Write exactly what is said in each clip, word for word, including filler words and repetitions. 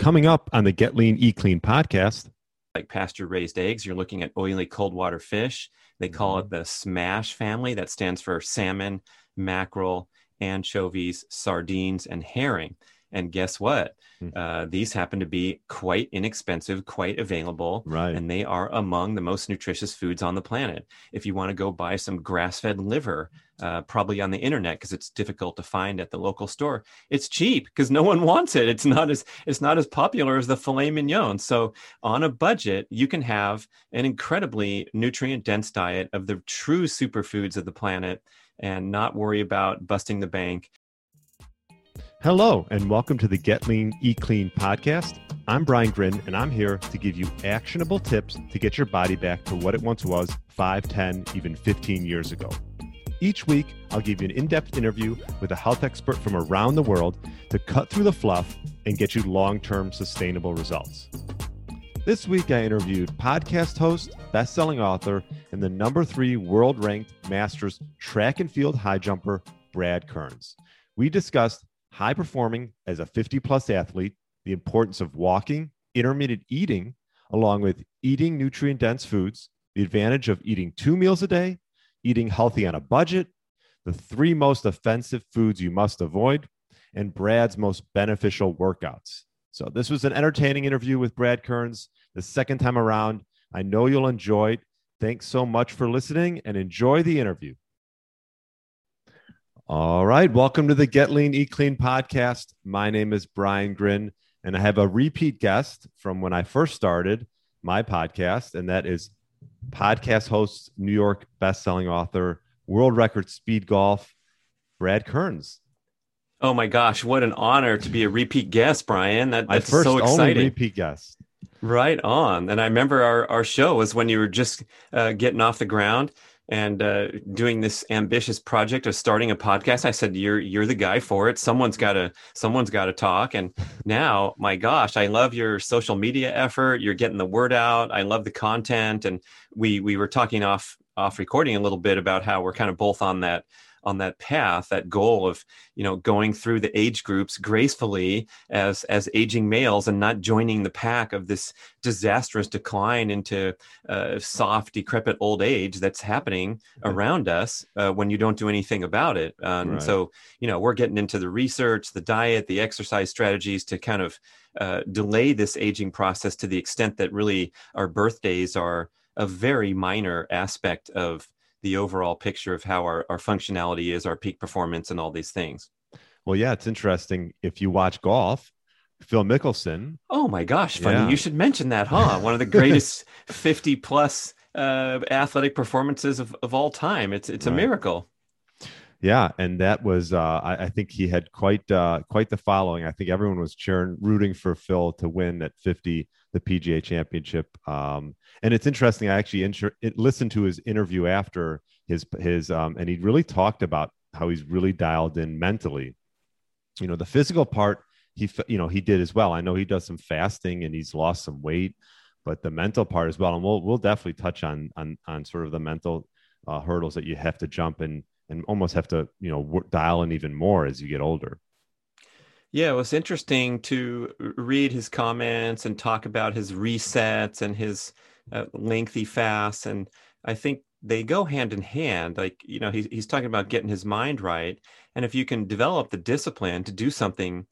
Coming up on the Get Lean, Eat Clean podcast. Like pasture-raised eggs, you're looking at oily cold water fish. They call it the SMASH family. That stands for salmon, mackerel, anchovies, sardines, and herring. And guess what? Mm-hmm. Uh, these happen to be quite inexpensive, quite available, right. And they are among the most nutritious foods on the planet. If you want to go buy some grass-fed liver, uh, probably on the internet because it's difficult to find at the local store, it's cheap because no one wants it. It's not as it's not as popular as the filet mignon. So on a budget, you can have an incredibly nutrient-dense diet of the true superfoods of the planet and not worry about busting the bank. Hello, and welcome to the Get Lean, Eat Clean podcast. I'm Brian Grinn, and I'm here to give you actionable tips to get your body back to what it once was five, ten, even fifteen years ago. Each week, I'll give you an in-depth interview with a health expert from around the world to cut through the fluff and get you long-term sustainable results. This week, I interviewed podcast host, best-selling author, and the number three world-ranked masters track and field high jumper, Brad Kearns. We discussed high performing as a fifty plus athlete, the importance of walking, intermittent eating, along with eating nutrient dense foods, the advantage of eating two meals a day, eating healthy on a budget, the three most offensive foods you must avoid, and Brad's most beneficial workouts. So this was an entertaining interview with Brad Kearns the second time around. I know you'll enjoy it. Thanks so much for listening and enjoy the interview. All right. Welcome to the Get Lean, Eat Clean podcast. My name is Brian Grinn, and I have a repeat guest from when I first started my podcast, and that is podcast host, New York bestselling author, world record speed golf, Brad Kearns. Oh my gosh. What an honor to be a repeat guest, Brian. That, that's so exciting. My first only repeat guest. Right on. And I remember our, our show was when you were just uh, getting off the ground and uh, doing this ambitious project of starting a podcast. I said, you're you're the guy for it. Someone's got to someone's got to talk. And now, my gosh, I love your social media effort. You're getting the word out. I love the content. And we we were talking off off recording a little bit about how we're kind of both on that on that path, that goal of, you know, going through the age groups gracefully as as aging males and not joining the pack of this disastrous decline into uh, soft, decrepit old age that's happening around us uh, when you don't do anything about it. Um, right. So, you know, we're getting into the research, the diet, the exercise strategies to kind of uh, delay this aging process to the extent that really our birthdays are a very minor aspect of the overall picture of how our, our functionality is, our peak performance, and all these things. Well, yeah, it's interesting. If you watch golf, Phil Mickelson. Oh my gosh, funny. Yeah. You should mention that, huh? One of the greatest fifty plus uh, athletic performances of, of all time. It's it's right. a miracle. Yeah, and that was, uh, I, I think he had quite uh, quite the following. I think everyone was cheering, rooting for Phil to win at fifty, the P G A Championship. Um, and it's interesting. I actually inter- listened to his interview after his, his um, and he really talked about how he's really dialed in mentally. You know, the physical part, he, you know, he did as well. I know he does some fasting and he's lost some weight, but the mental part as well. And we'll, we'll definitely touch on, on, on sort of the mental uh, hurdles that you have to jump in and almost have to, you know, dial in even more as you get older. Yeah, it was interesting to read his comments and talk about his resets and his uh, lengthy fasts. And I think they go hand in hand. Like, you know, he's, he's talking about getting his mind right. And if you can develop the discipline to do something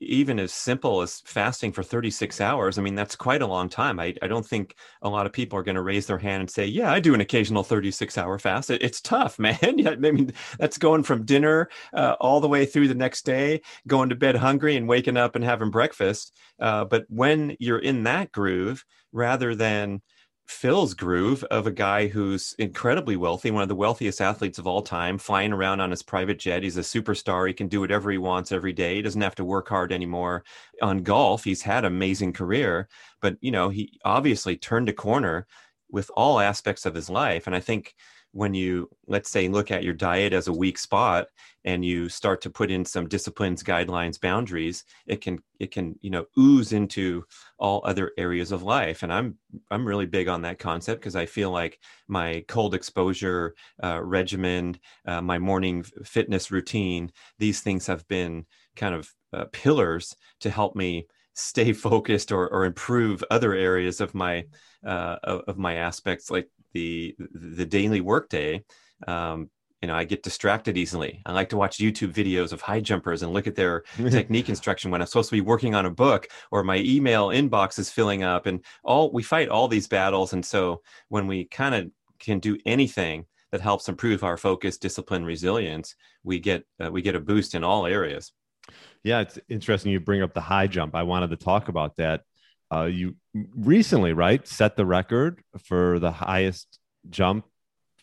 even as simple as fasting for thirty-six hours, I mean, that's quite a long time. I, I don't think a lot of people are going to raise their hand and say, yeah, I do an occasional thirty-six hour fast. It, it's tough, man. I mean, that's going from dinner uh, all the way through the next day, going to bed hungry and waking up and having breakfast. Uh, but when you're in that groove, rather than Phil's groove of a guy who's incredibly wealthy, one of the wealthiest athletes of all time, flying around on his private jet. He's a superstar. He can do whatever he wants every day. He doesn't have to work hard anymore on golf. He's had an amazing career, but you know, he obviously turned a corner with all aspects of his life. And I think when you, let's say, look at your diet as a weak spot and you start to put in some disciplines, guidelines, boundaries, it can, it can, you know, ooze into all other areas of life. And I'm, I'm really big on that concept because I feel like my cold exposure uh, regimen, uh, my morning fitness routine, these things have been kind of uh, pillars to help me stay focused or, or improve other areas of my uh, of, of my aspects, like the the daily workday. Um, you know, I get distracted easily. I like to watch YouTube videos of high jumpers and look at their technique instruction when I'm supposed to be working on a book, or my email inbox is filling up, and all we fight all these battles. And so when we kind of can do anything that helps improve our focus, discipline, resilience, we get uh, we get a boost in all areas. Yeah, it's interesting you bring up the high jump. I wanted to talk about that. Uh, you recently, right, set the record for the highest jump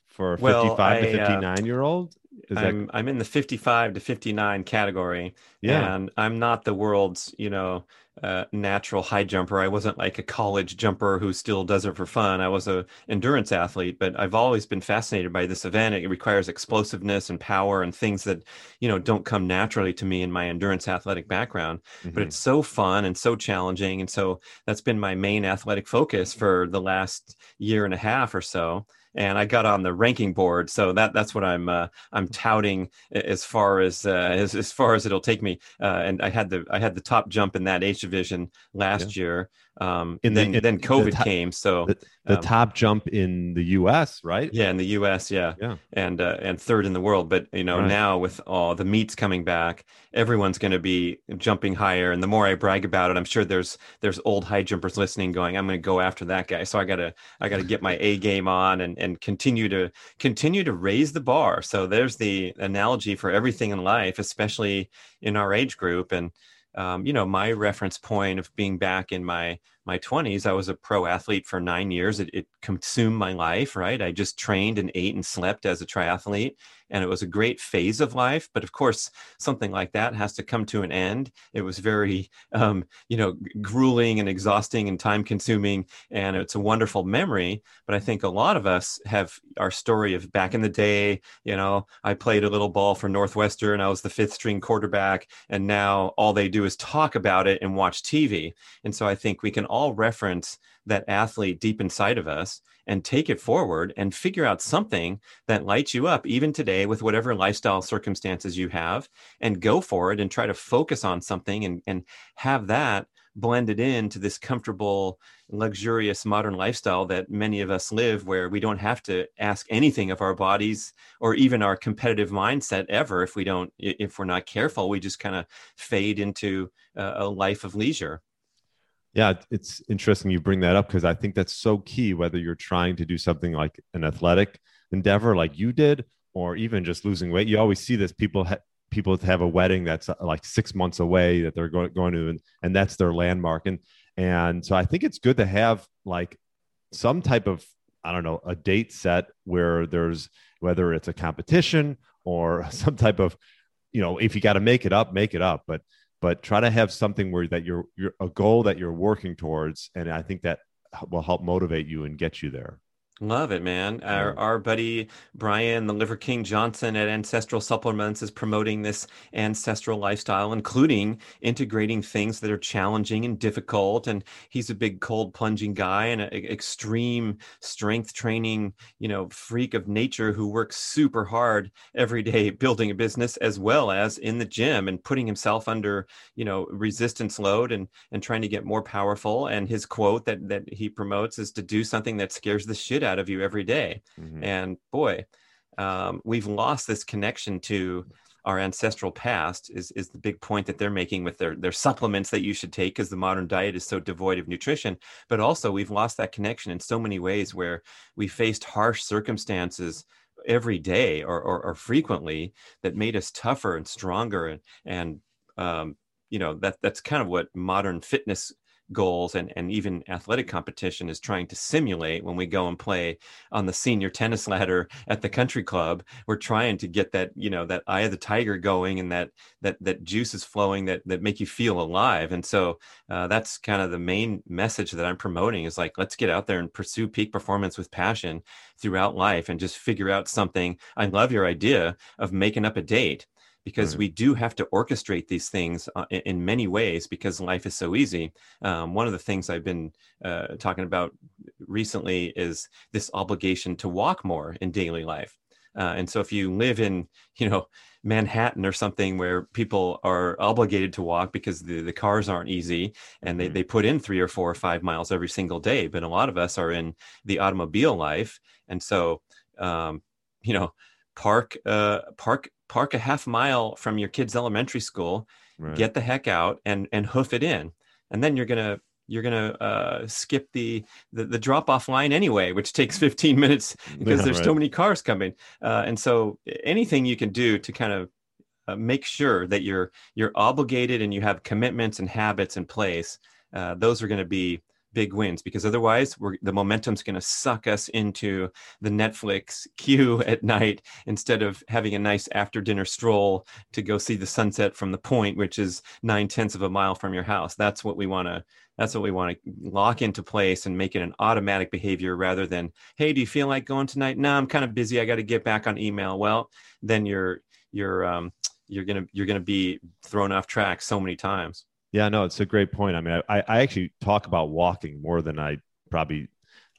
for well, fifty-five to fifty-nine uh, year old. Is I'm, that... I'm in the fifty-five to fifty-nine category, yeah. And I'm not the world's, you know, uh, natural high jumper. I wasn't like a college jumper who still does it for fun. I was an endurance athlete, but I've always been fascinated by this event. It requires explosiveness and power and things that, you know, don't come naturally to me in my endurance athletic background, mm-hmm. but it's so fun and so challenging. And so that's been my main athletic focus for the last year and a half or so. And I got on the ranking board, so that that's what I'm uh, I'm touting as far as, uh, as as far as it'll take me. Uh, and I had the I had the top jump in that age division last yeah. year. Um, and then the, then COVID the top, came, so the, the um, top jump in the U S, right? Yeah, in the U S, yeah, yeah, and uh, and third in the world. But you know, right. now with all the meets coming back, everyone's going to be jumping higher. And the more I brag about it, I'm sure there's there's old high jumpers listening, going, "I'm going to go after that guy." So I gotta I gotta get my A game on and and continue to continue to raise the bar. So there's the analogy for everything in life, especially in our age group. And Um, you know, my reference point of being back in my my twenties, I was a pro athlete for nine years. It, it consumed my life, right? I just trained and ate and slept as a triathlete. And it was a great phase of life. But of course, something like that has to come to an end. It was very, um, you know, grueling and exhausting and time consuming. And it's a wonderful memory. But I think a lot of us have our story of back in the day, you know, I played a little ball for Northwestern. I was the fifth string quarterback. And now all they do is talk about it and watch T V. And so I think we can all reference that athlete deep inside of us and take it forward and figure out something that lights you up even today with whatever lifestyle circumstances you have, and go for it and try to focus on something and, and have that blended into this comfortable, luxurious modern lifestyle that many of us live, where we don't have to ask anything of our bodies or even our competitive mindset ever. If we don't, if we're not careful, we just kind of fade into a life of leisure. Yeah, it's interesting you bring that up, because I think that's so key, whether you're trying to do something like an athletic endeavor like you did, or even just losing weight. You always see this, people ha- people have a wedding that's like six months away that they're go- going to, and, and that's their landmark. And and so I think it's good to have like some type of, I don't know, a date set where there's, whether it's a competition or some type of, you know, if you got to make it up, make it up. But But try to have something where that you're, you're a goal that you're working towards. And I think that will help motivate you and get you there. Love it, man. Our, our buddy, Brian, the Liver King Johnson at Ancestral Supplements, is promoting this ancestral lifestyle, including integrating things that are challenging and difficult. And he's a big cold plunging guy and an extreme strength training, you know, freak of nature who works super hard every day building a business as well as in the gym and putting himself under, you know, resistance load and, and trying to get more powerful. And his quote that, that he promotes is to do something that scares the shit out of you every day. Mm-hmm. And boy, um, we've lost this connection to our ancestral past is, is the big point that they're making with their, their supplements that you should take, because the modern diet is so devoid of nutrition. But also we've lost that connection in so many ways, where we faced harsh circumstances every day or, or, or frequently that made us tougher and stronger. And, and um, you know, that that's kind of what modern fitness goals and, and even athletic competition is trying to simulate. When we go and play on the senior tennis ladder at the country club, we're trying to get that, you know, that eye of the tiger going and that that that juice is flowing that that make you feel alive. And so uh, that's kind of the main message that I'm promoting, is like, let's get out there and pursue peak performance with passion throughout life and just figure out something. I love your idea of making up a date, because right. we do have to orchestrate these things in many ways, because life is so easy. Um, one of the things I've been uh, talking about recently is this obligation to walk more in daily life. Uh, and so if you live in, you know, Manhattan or something where people are obligated to walk because the, the cars aren't easy and they, mm-hmm. they put in three or four or five miles every single day. But a lot of us are in the automobile life. And so, um, you know, park, uh, park, park a half mile from your kid's elementary school, right. Get the heck out and, and hoof it in. And then you're going to, you're going to uh, skip the, the, the drop-off line anyway, which takes fifteen minutes because yeah, there's right. so many cars coming. Uh, and so anything you can do to kind of uh, make sure that you're, you're obligated and you have commitments and habits in place, uh, those are going to be big wins, because otherwise we're, the momentum's going to suck us into the Netflix queue at night instead of having a nice after dinner stroll to go see the sunset from the point, which is nine tenths of a mile from your house. That's what we want to, that's what we want to lock into place and make it an automatic behavior rather than, hey, do you feel like going tonight? No, I'm kind of busy. I got to get back on email. Well, then you're, you're, um, you're going to, you're going to be thrown off track so many times. Yeah, no, it's a great point. I mean, I, I actually talk about walking more than I probably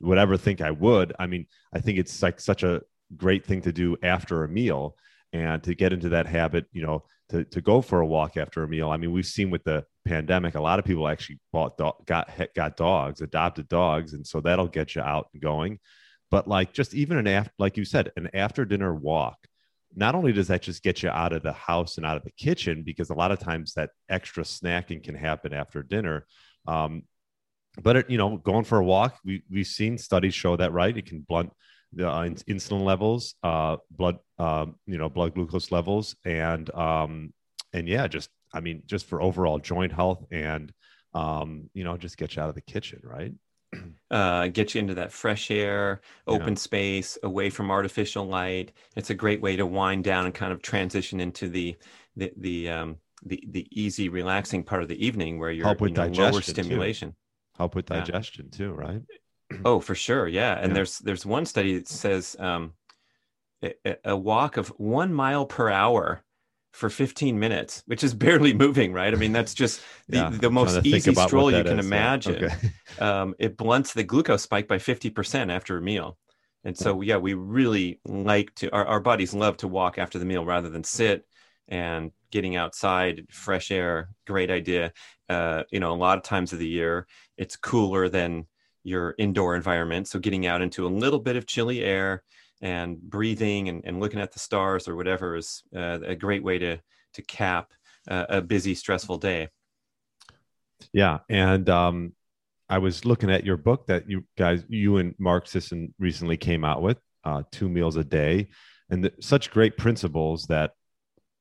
would ever think I would. I mean, I think it's like such a great thing to do after a meal and to get into that habit, you know, to, to go for a walk after a meal. I mean, we've seen with the pandemic, a lot of people actually bought, do- got, got dogs, adopted dogs. And so that'll get you out and going. But like, just even an after, like you said, an after dinner walk, not only does that just get you out of the house and out of the kitchen, because a lot of times that extra snacking can happen after dinner. Um, but, it, you know, going for a walk, we, we've seen studies show that, right. It can blunt the uh, insulin levels, uh, blood, um, you know, blood glucose levels. And, um, and yeah, just, I mean, just for overall joint health and, um, you know, just get you out of the kitchen. Right. Uh, get you into that fresh air, open yeah. space, away from artificial light. It's a great way to wind down and kind of transition into the the the um, the, the easy, relaxing part of the evening where you're help with you know, digestion lower stimulation. Too. Help with digestion yeah. too, right? Oh, for sure, yeah. And yeah. there's there's one study that says um, a, a walk of one mile per hour for fifteen minutes, which is barely moving, right? I mean, that's just the, yeah, the most easy stroll you can is. imagine. Yeah. Okay. um, it blunts the glucose spike by fifty percent after a meal. And so, yeah, we really like to, our, our bodies love to walk after the meal rather than sit, and getting outside, fresh air, great idea. Uh, you know, a lot of times of the year, it's cooler than your indoor environment. So getting out into a little bit of chilly air and breathing and, and looking at the stars or whatever is uh, a great way to, to cap uh, a busy, stressful day. Yeah. And um, I was looking at your book that you guys, you and Mark Sisson recently came out with, uh, Two Meals a Day, and th- such great principles that,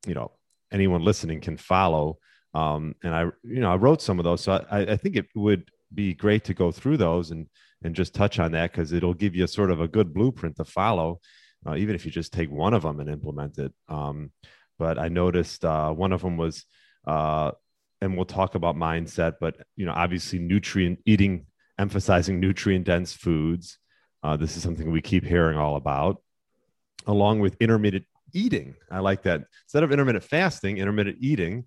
you know, anyone listening can follow. Um, and I, you know, I wrote some of those, so I, I think it would be great to go through those and, and just touch on that, because it'll give you sort of a good blueprint to follow, uh, even if you just take one of them and implement it. Um, but I noticed uh, one of them was, uh, and we'll talk about mindset, but, you know, obviously nutrient eating, emphasizing nutrient dense foods. Uh, this is something we keep hearing all about, along with intermittent eating. I like that. Instead of intermittent fasting, intermittent eating.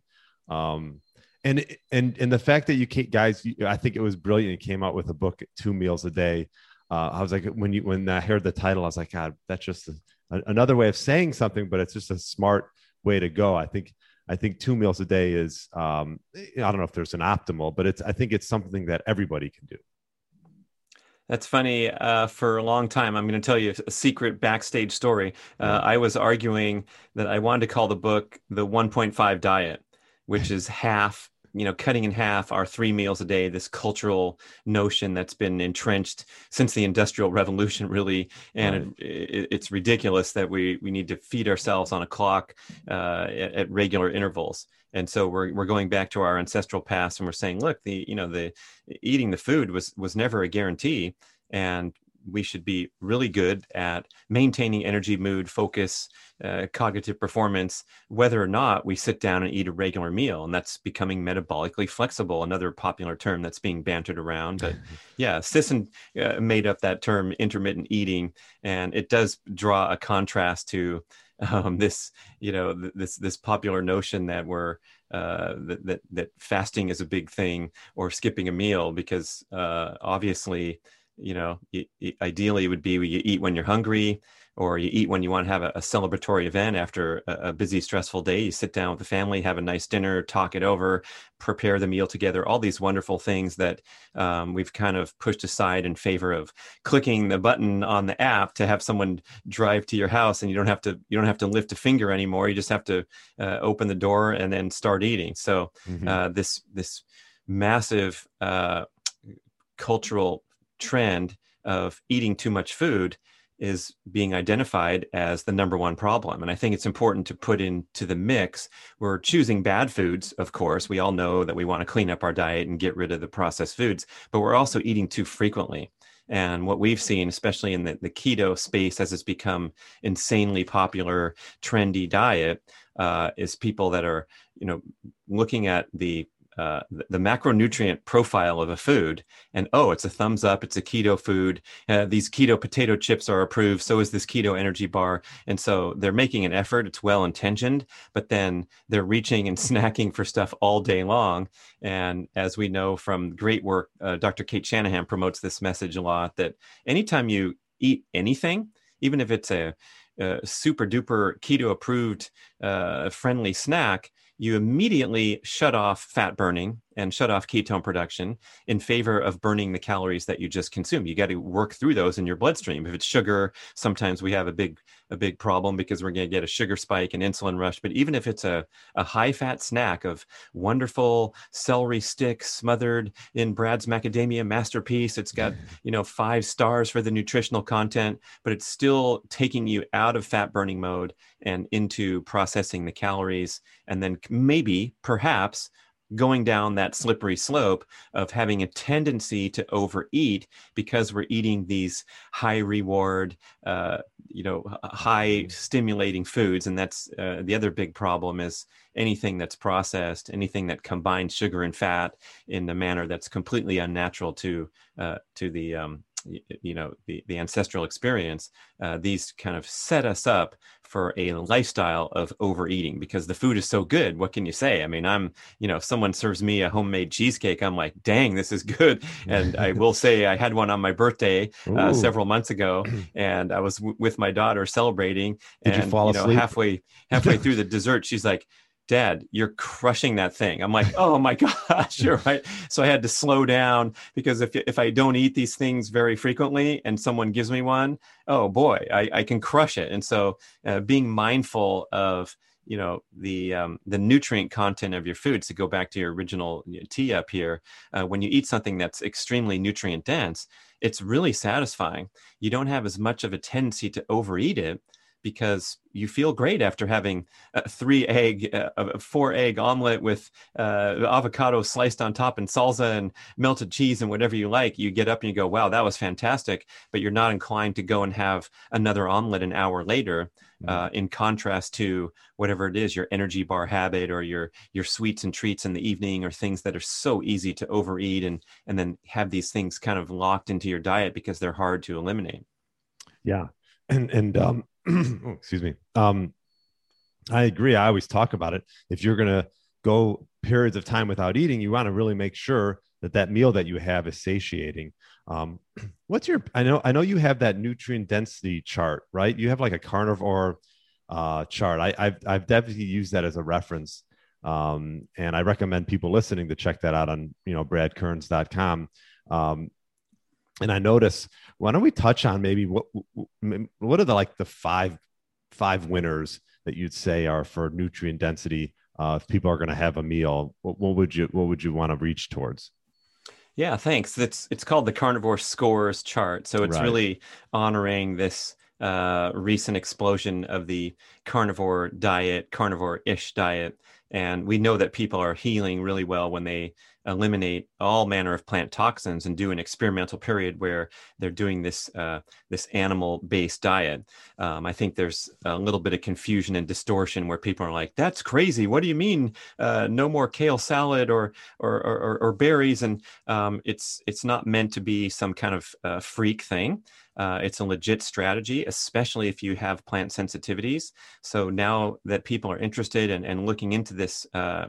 Um, And, and, and the fact that you can't, guys, I think it was brilliant. You came out with a book, Two Meals a Day. Uh, I was like, when you, when I heard the title, I was like, God, that's just a, another way of saying something, but it's just a smart way to go. I think, I think two meals a day is, um, I don't know if there's an optimal, but it's, I think it's something that everybody can do. That's funny. Uh, for a long time, I'm going to tell you a secret backstage story. Uh, I was arguing that I wanted to call the book the one point five diet, which is half, you know, cutting in half our three meals a day, this cultural notion that's been entrenched since the Industrial Revolution, really. And right. it, it, it's ridiculous that we we need to feed ourselves on a clock uh, at, at regular intervals. And so we're we're going back to our ancestral past, and we're saying, look, the you know the eating the food was was never a guarantee, and we should be really good at maintaining energy, mood, focus, uh, cognitive performance, whether or not we sit down and eat a regular meal. And that's becoming metabolically flexible, another popular term that's being bantered around. But yeah, Sisson uh, made up that term, intermittent eating, and it does draw a contrast to um, this, you know, th- this this popular notion that we're uh, that, that that fasting is a big thing or skipping a meal, because uh, obviously you know, you, you, ideally it would be you eat when you're hungry, or you eat when you want to have a, a celebratory event after a, a busy, stressful day. You sit down with the family, have a nice dinner, talk it over, prepare the meal together, all these wonderful things that um, we've kind of pushed aside in favor of clicking the button on the app to have someone drive to your house, and you don't have to, you don't have to lift a finger anymore. You just have to uh, open the door and then start eating. So mm-hmm. uh, this, this massive uh, cultural trend of eating too much food is being identified as the number one problem. And I think it's important to put into the mix. We're choosing bad foods, of course. We all know that we want to clean up our diet and get rid of the processed foods, but we're also eating too frequently. And what we've seen, especially in the, the keto space, as it's become insanely popular, trendy diet, uh, is people that are, you know, looking at the Uh, the macronutrient profile of a food, and oh, it's a thumbs up, it's a keto food, uh, these keto potato chips are approved, so is this keto energy bar. And so they're making an effort, it's well intentioned, but then they're reaching and snacking for stuff all day long. And as we know from great work, uh, Doctor Kate Shanahan promotes this message a lot, that anytime you eat anything, even if it's a, a super duper keto approved uh, friendly snack, you immediately shut off fat burning and shut off ketone production in favor of burning the calories that you just consumed. You got to work through those in your bloodstream. If it's sugar, sometimes we have a big a big problem because we're going to get a sugar spike and insulin rush. But even if it's a, a high-fat snack of wonderful celery sticks smothered in Brad's macadamia masterpiece, it's got, you know, five stars for the nutritional content, but it's still taking you out of fat burning mode and into processing the calories, and then maybe, perhaps, going down that slippery slope of having a tendency to overeat because we're eating these high reward, uh, you know, high stimulating foods. And that's uh, the other big problem is anything that's processed, anything that combines sugar and fat in the manner that's completely unnatural to uh, to the, um, you know, the, the ancestral experience. Uh, these kind of set us up for a lifestyle of overeating because the food is so good. What can you say? I mean, I'm, you know, if someone serves me a homemade cheesecake, I'm like, dang, this is good. And I will say I had one on my birthday uh, several months ago, and I was w- with my daughter celebrating. Did and, you fall you know, asleep? halfway, halfway through the dessert, she's like, Dad, you're crushing that thing. I'm like, oh my gosh, you're right. So I had to slow down because if if I don't eat these things very frequently and someone gives me one, oh boy, I, I can crush it. And so uh, being mindful of, you know, the um, the nutrient content of your foods, to go back to your original tee up here, uh, when you eat something that's extremely nutrient dense, it's really satisfying. You don't have as much of a tendency to overeat it, because you feel great after having a three egg, a four egg omelet with uh, avocado sliced on top and salsa and melted cheese and whatever you like. You get up and you go, wow, that was fantastic. But you're not inclined to go and have another omelet an hour later, uh, in contrast to whatever it is, your energy bar habit or your your sweets and treats in the evening, or things that are so easy to overeat and and then have these things kind of locked into your diet because they're hard to eliminate. Yeah. And, and, um, oh, excuse me. Um, I agree. I always talk about it. If you're going to go periods of time without eating, you want to really make sure that that meal that you have is satiating. Um, what's your, I know, I know you have that nutrient density chart, right? You have like a carnivore uh, chart. I, I've, I've definitely used that as a reference. Um, and I recommend people listening to check that out on, you know, brad kearns dot com. Um, And I notice, why don't we touch on maybe what what are the like the five five winners that you'd say are for nutrient density? Uh, if people are going to have a meal, what, what would you what would you want to reach towards? Yeah, thanks. That's it's called the Carnivore Scores chart. So it's right. really honoring this uh, recent explosion of the carnivore diet, carnivore-ish diet. And we know that people are healing really well when they eliminate all manner of plant toxins and do an experimental period where they're doing this uh, this animal-based diet. Um, I think there's a little bit of confusion and distortion where people are like, that's crazy. What do you mean? Uh, no more kale salad or or, or, or berries. And um, it's, it's not meant to be some kind of uh, freak thing. Uh, it's a legit strategy, especially if you have plant sensitivities. So now that people are interested in, and looking into this uh,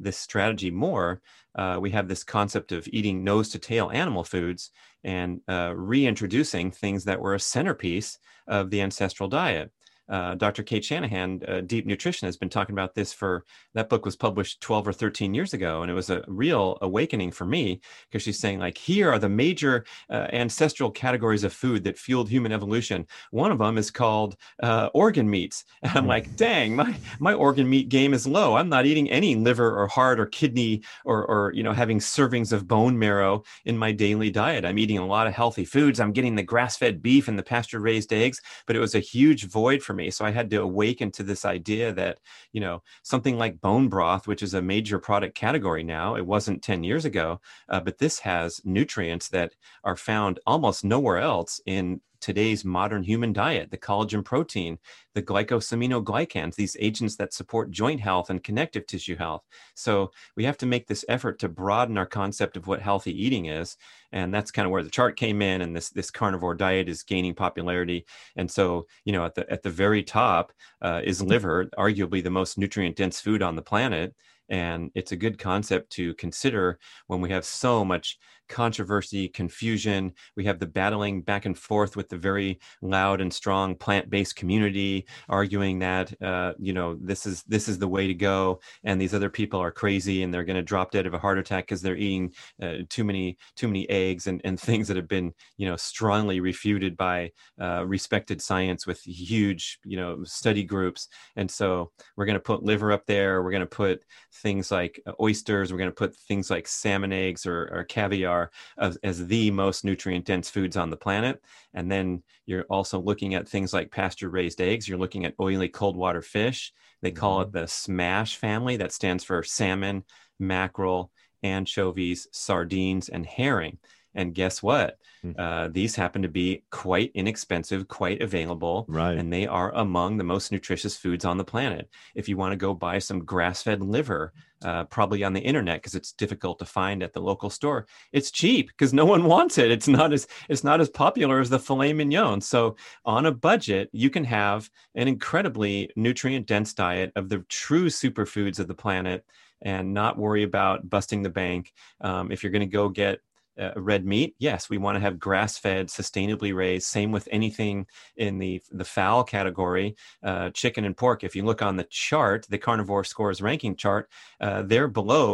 this strategy more, uh, we have this concept of eating nose to tail animal foods and uh, reintroducing things that were a centerpiece of the ancestral diet. Uh, Doctor Kate Shanahan, uh, Deep Nutrition, has been talking about this for, that book was published twelve or thirteen years ago. And it was a real awakening for me, because she's saying, like, here are the major uh, ancestral categories of food that fueled human evolution. One of them is called uh, organ meats. And I'm like, dang, my, my organ meat game is low. I'm not eating any liver or heart or kidney or, or, you know, having servings of bone marrow in my daily diet. I'm eating a lot of healthy foods. I'm getting the grass-fed beef and the pasture-raised eggs, but it was a huge void for me. So I had to awaken to this idea that, you know, something like bone broth, which is a major product category now, it wasn't ten years ago, uh, but this has nutrients that are found almost nowhere else in today's modern human diet, the collagen protein, the glycosaminoglycans, these agents that support joint health and connective tissue health. So we have to make this effort to broaden our concept of what healthy eating is. And that's kind of where the chart came in. And this, this carnivore diet is gaining popularity. And so, you know, at the, at the very top uh, is liver, arguably the most nutrient dense food on the planet. And it's a good concept to consider when we have so much controversy, confusion. We have the battling back and forth with the very loud and strong plant-based community arguing that, uh, you know, this is this is the way to go. And these other people are crazy and they're going to drop dead of a heart attack because they're eating uh, too many too many eggs and, and things that have been, you know, strongly refuted by uh, respected science with huge, you know, study groups. And so we're going to put liver up there. We're going to put things like oysters, we're going to put things like salmon eggs or, or caviar as, as the most nutrient-dense foods on the planet. And then you're also looking at things like pasture-raised eggs. You're looking at oily cold water fish. They call it the SMASH family. That stands for salmon, mackerel, anchovies, sardines, and herring. And guess what? Uh, these happen to be quite inexpensive, quite available, right. And they are among the most nutritious foods on the planet. If you want to go buy some grass-fed liver, uh, probably on the internet because it's difficult to find at the local store, it's cheap because no one wants it. It's not as it's not as popular as the filet mignon. So on a budget, you can have an incredibly nutrient-dense diet of the true superfoods of the planet, and not worry about busting the bank. Um, if you're going to go get Uh, red meat, yes, we want to have grass-fed, sustainably raised. Same with anything in the the fowl category, uh, chicken and pork. If you look on the chart, the carnivore scores ranking chart, uh, they're below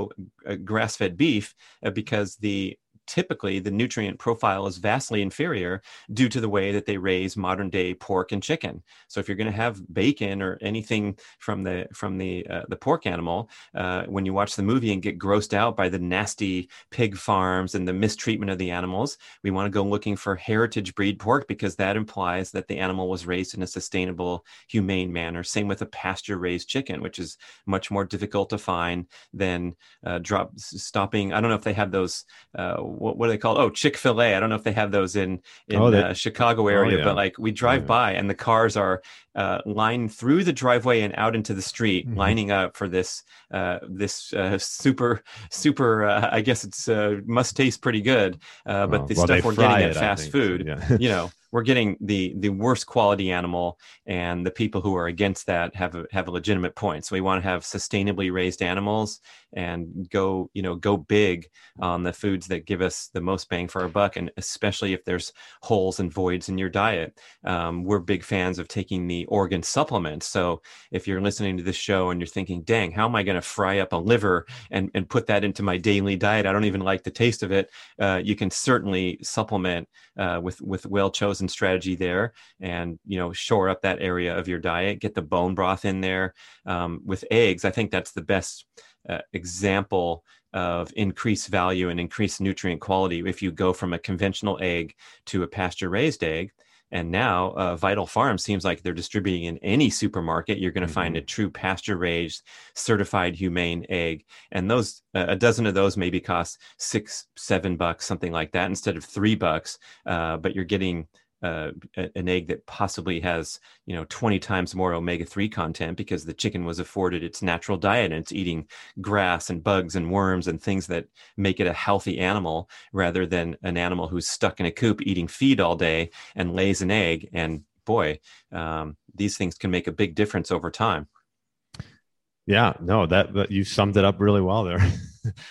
uh, grass-fed beef uh, because the typically the nutrient profile is vastly inferior due to the way that they raise modern day pork and chicken. So if you're going to have bacon or anything from the from the uh, the pork animal, uh, when you watch the movie and get grossed out by the nasty pig farms and the mistreatment of the animals, we want to go looking for heritage breed pork because that implies that the animal was raised in a sustainable, humane manner. Same with a pasture raised chicken, which is much more difficult to find than uh, drop stopping. I don't know if they have those uh, What, what are they called? Oh, Chick-fil-A. I don't know if they have those in, in oh, the uh, Chicago area, oh, yeah. But like we drive yeah. by and the cars are uh, lined through the driveway and out into the street, mm-hmm. lining up for this, uh, this uh, super, super, uh, I guess it's uh, must taste pretty good. Uh, but oh, the well, stuff we're getting it, at fast food, yeah. you know, we're getting the the worst quality animal, and the people who are against that have a, have a legitimate point. So we want to have sustainably raised animals and go, you know, go big on the foods that give us the most bang for our buck. And especially if there's holes and voids in your diet, um, we're big fans of taking the organ supplements. So if you're listening to this show and you're thinking, dang, how am I going to fry up a liver and, and put that into my daily diet? I don't even like the taste of it. Uh, you can certainly supplement uh, with, with well-chosen and strategy there, and you know, shore up that area of your diet. Get the bone broth in there um, with eggs. I think that's the best uh, example of increased value and increased nutrient quality if you go from a conventional egg to a pasture-raised egg. And now uh, Vital Farms seems like they're distributing in any supermarket. You're going to mm-hmm. find a true pasture-raised, certified humane egg. And those uh, a dozen of those maybe cost six, seven bucks, something like that, instead of three bucks. Uh, but you're getting Uh, an egg that possibly has, you know, twenty times more omega three content because the chicken was afforded its natural diet and it's eating grass and bugs and worms and things that make it a healthy animal, rather than an animal who's stuck in a coop eating feed all day and lays an egg. And boy, um, these things can make a big difference over time. Yeah, no, that, that you summed it up really well there.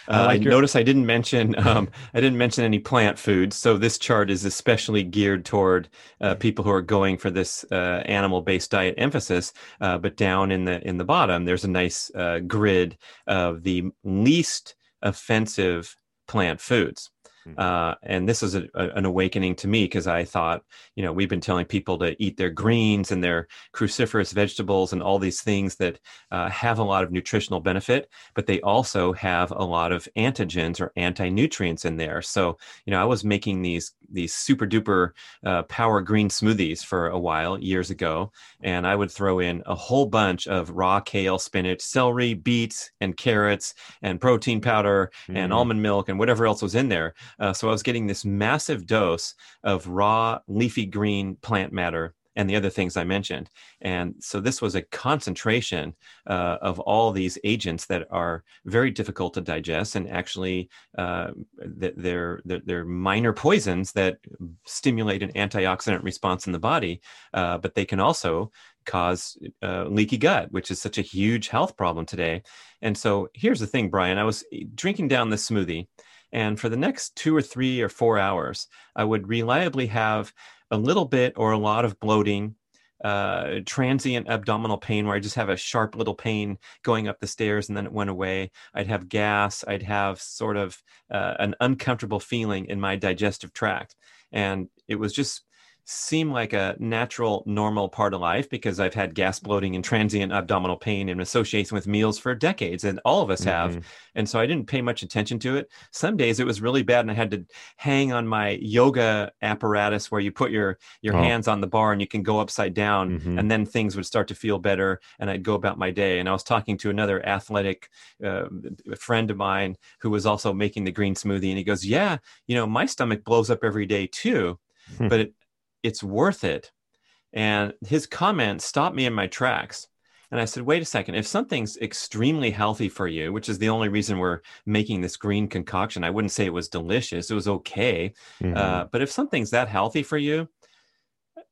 I, like uh, your... I notice I didn't mention um, I didn't mention any plant foods. So this chart is especially geared toward uh, people who are going for this uh, animal-based diet emphasis. Uh, but down in the in the bottom, there's a nice uh, grid of the least offensive plant foods. Uh, and this is a, a, an awakening to me, because I thought, you know, we've been telling people to eat their greens and their cruciferous vegetables and all these things that uh, have a lot of nutritional benefit, but they also have a lot of antigens or anti-nutrients in there. So, you know, I was making these these super duper uh, power green smoothies for a while years ago, and I would throw in a whole bunch of raw kale, spinach, celery, beets, and carrots, and protein powder, mm-hmm. and almond milk, and whatever else was in there. Uh, so I was getting this massive dose of raw leafy green plant matter and the other things I mentioned. And so this was a concentration uh, of all these agents that are very difficult to digest, and actually uh, they're, they're, they're minor poisons that stimulate an antioxidant response in the body, uh, but they can also cause uh, leaky gut, which is such a huge health problem today. And so here's the thing, Brian, I was drinking down this smoothie, and for the next two or three or four hours, I would reliably have a little bit or a lot of bloating, uh, transient abdominal pain where I just have a sharp little pain going up the stairs and then it went away. I'd have gas. I'd have sort of uh, an uncomfortable feeling in my digestive tract. And it was just seemed like a natural, normal part of life, because I've had gas, bloating, and transient abdominal pain in association with meals for decades, and all of us have. Mm-hmm. And so I didn't pay much attention to it. Some days it was really bad, and I had to hang on my yoga apparatus where you put your, your oh. hands on the bar and you can go upside down, mm-hmm. and then things would start to feel better, and I'd go about my day. And I was talking to another athletic uh, friend of mine who was also making the green smoothie, and he goes, yeah, you know, my stomach blows up every day too, hmm. but it it's worth it. And his comment stopped me in my tracks. And I said, wait a second, if something's extremely healthy for you, which is the only reason we're making this green concoction, I wouldn't say it was delicious. It was okay. Mm-hmm. Uh, but if something's that healthy for you,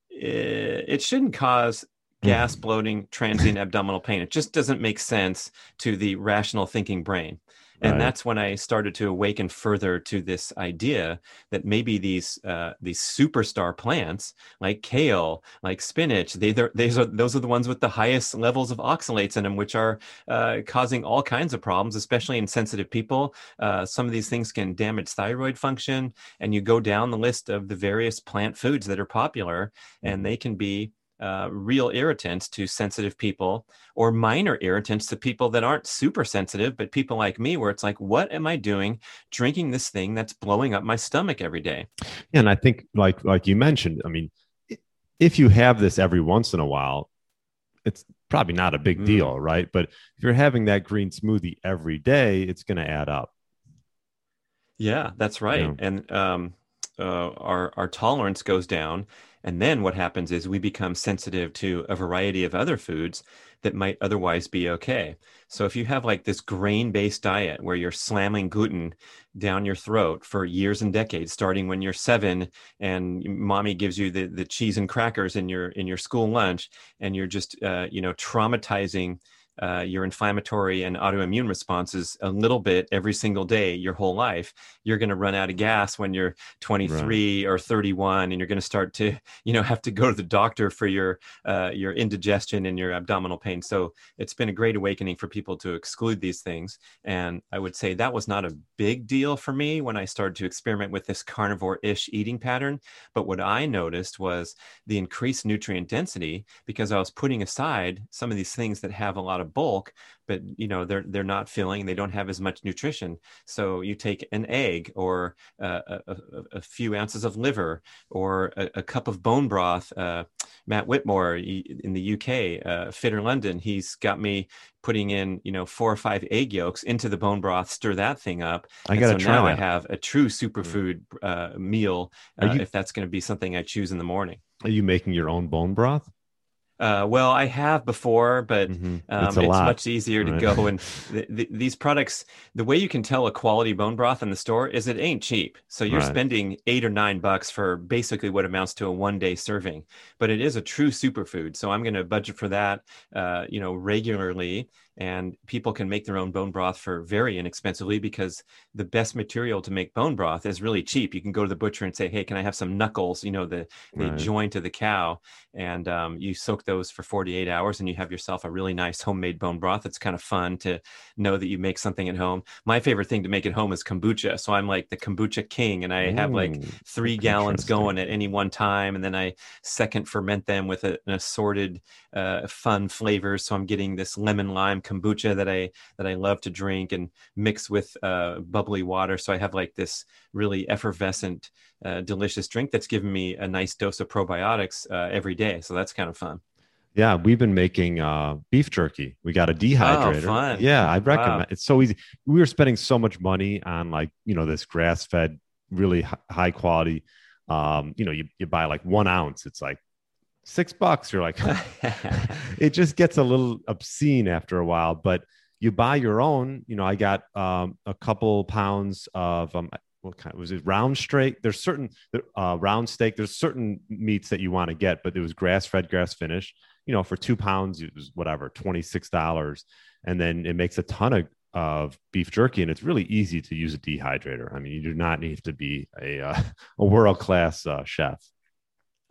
it, it shouldn't cause gas, bloating, transient abdominal pain. It just doesn't make sense to the rational thinking brain. And right. that's when I started to awaken further to this idea that maybe these uh, these superstar plants like kale, like spinach, they these are those are the ones with the highest levels of oxalates in them, which are uh, causing all kinds of problems, especially in sensitive people. Uh, some of these things can damage thyroid function, and you go down the list of the various plant foods that are popular, and they can be Uh, real irritants to sensitive people, or minor irritants to people that aren't super sensitive, but people like me, where it's like, what am I doing drinking this thing that's blowing up my stomach every day? And I think like, like you mentioned, I mean, if you have this every once in a while, it's probably not a big mm-hmm. deal, right? But if you're having that green smoothie every day, it's going to add up. Yeah, that's right. You know? And um, uh, our, our tolerance goes down. And then what happens is we become sensitive to a variety of other foods that might otherwise be okay. So if you have like this grain-based diet where you're slamming gluten down your throat for years and decades, starting when you're seven, and mommy gives you the, the cheese and crackers in your in your school lunch, and you're just uh, you know traumatizing Uh, your inflammatory and autoimmune responses a little bit every single day, your whole life, you're going to run out of gas when you're twenty-three right. or thirty-one, and you're going to start to, you know, have to go to the doctor for your, uh, your indigestion and your abdominal pain. So it's been a great awakening for people to exclude these things. And I would say that was not a big deal for me when I started to experiment with this carnivore-ish eating pattern. But what I noticed was the increased nutrient density, because I was putting aside some of these things that have a lot of of bulk, but you know they're they're not filling, they don't have as much nutrition. So you take an egg, or uh, a, a few ounces of liver, or a, a cup of bone broth. Uh, Matt Whitmore in the U K, uh, Fitter London, he's got me putting in you know four or five egg yolks into the bone broth, stir that thing up. I got to so try now that. I have a true superfood uh, meal uh, you, if that's going to be something I choose in the morning. Are you making your own bone broth? Uh, well, I have before, but mm-hmm. um, it's, it's much easier to right. go. And th- th- these products, the way you can tell a quality bone broth in the store is it ain't cheap. So you're right. spending eight or nine bucks for basically what amounts to a one day serving, but it is a true superfood. So I'm going to budget for that, uh, you know, regularly. And people can make their own bone broth for very inexpensively, because the best material to make bone broth is really cheap. You can go to the butcher and say, hey, can I have some knuckles, you know, the, the right. joint of the cow. And um, you soak those for forty-eight hours and you have yourself a really nice homemade bone broth. It's kind of fun to know that you make something at home. My favorite thing to make at home is kombucha. So I'm like the kombucha king, and I mm, have like three gallons going at any one time. And then I second ferment them with a, an assorted uh, fun flavors. So I'm getting this lemon lime kombucha that I that I love to drink and mix with uh, bubbly water. So I have like this really effervescent, uh, delicious drink that's given me a nice dose of probiotics uh, every day. So that's kind of fun. Yeah, we've been making uh, beef jerky. We got a dehydrator. Oh, fun. Yeah, I recommend wow. It's so easy. We were spending so much money on like, you know, this grass-fed, really high quality. Um, you know, you, you buy like one ounce. It's like Six bucks, you're like, it just gets a little obscene after a while. But you buy your own. You know, I got um, a couple pounds of um, what kind was it? Round steak. There's certain uh, round steak. There's certain meats that you want to get, but it was grass fed, grass finished. You know, for two pounds, it was whatever, twenty six dollars, and then it makes a ton of of beef jerky, and it's really easy to use a dehydrator. I mean, you do not need to be a uh, a world class uh, chef.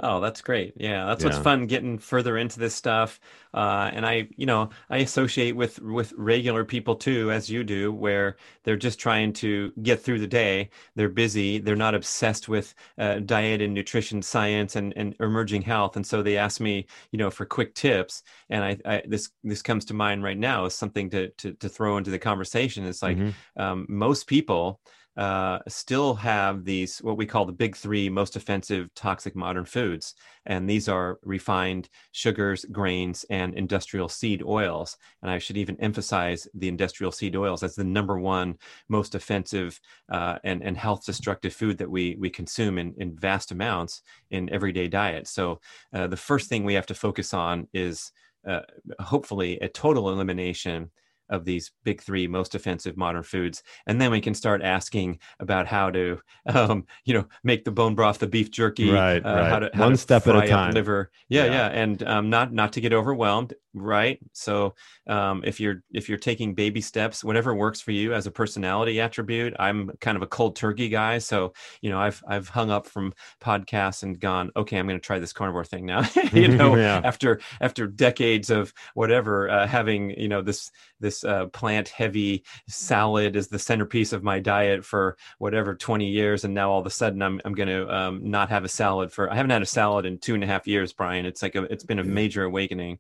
Oh, that's great. Yeah, that's yeah. what's fun, getting further into this stuff. Uh, and I, you know, I associate with with regular people too, as you do, where they're just trying to get through the day. They're busy. They're not obsessed with uh, diet and nutrition science and, and emerging health. And so they ask me, you know, for quick tips. And I, I this this comes to mind right now as something to, to, to throw into the conversation. It's like mm-hmm. um, most people uh still have these what we call the big three most offensive toxic modern foods, and these are refined sugars, grains, and industrial seed oils. And I should even emphasize the industrial seed oils as the number one most offensive uh and and health destructive food that we we consume in in vast amounts in everyday diet. So uh, the first thing we have to focus on is uh, hopefully a total elimination of these big three most offensive modern foods. And then we can start asking about how to, um, you know, make the bone broth, the beef jerky, right, uh, right. how to, how one to step fry at a time. Liver. Yeah, yeah. yeah. And um, not, not to get overwhelmed. Right. So um, if you're, if you're taking baby steps, whatever works for you as a personality attribute. I'm kind of a cold turkey guy. So, you know, I've, I've hung up from podcasts and gone, okay, I'm going to try this carnivore thing now, you know, yeah. after, after decades of whatever, uh, having, you know, this, this uh, plant heavy salad is the centerpiece of my diet for whatever, twenty years. And now all of a sudden I'm, I'm going to um, not have a salad for, I haven't had a salad in two and a half years, Brian. It's like a, it's been a major awakening.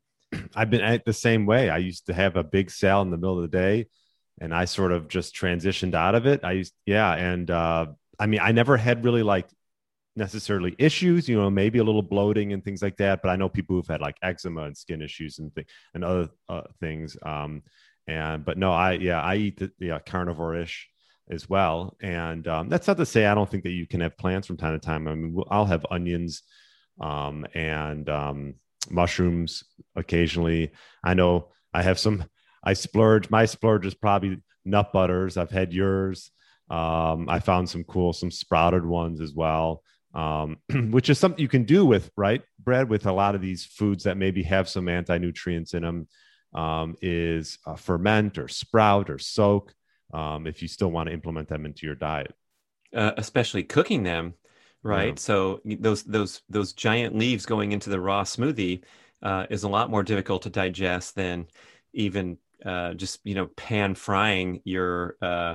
I've been at the same way. I used to have a big salad in the middle of the day, and I sort of just transitioned out of it. I used, yeah. And, uh, I mean, I never had really like necessarily issues, you know, maybe a little bloating and things like that, but I know people who've had like eczema and skin issues and things and other uh, things. Um, and, but no, I, yeah, I eat the, the uh, carnivore-ish as well. And, um, that's not to say, I don't think that you can have plants from time to time. I mean, I'll have onions, um, and, um, mushrooms occasionally. I know I have some, I splurge. My splurge is probably nut butters. I've had yours. Um, I found some cool, some sprouted ones as well, um, which is something you can do with, right, Brad, with a lot of these foods that maybe have some anti-nutrients in them, um, is uh, ferment or sprout or soak, um, if you still want to implement them into your diet. Uh, especially cooking them. Right. Yeah. So those those those giant leaves going into the raw smoothie uh, is a lot more difficult to digest than even uh, just, you know, pan frying your uh,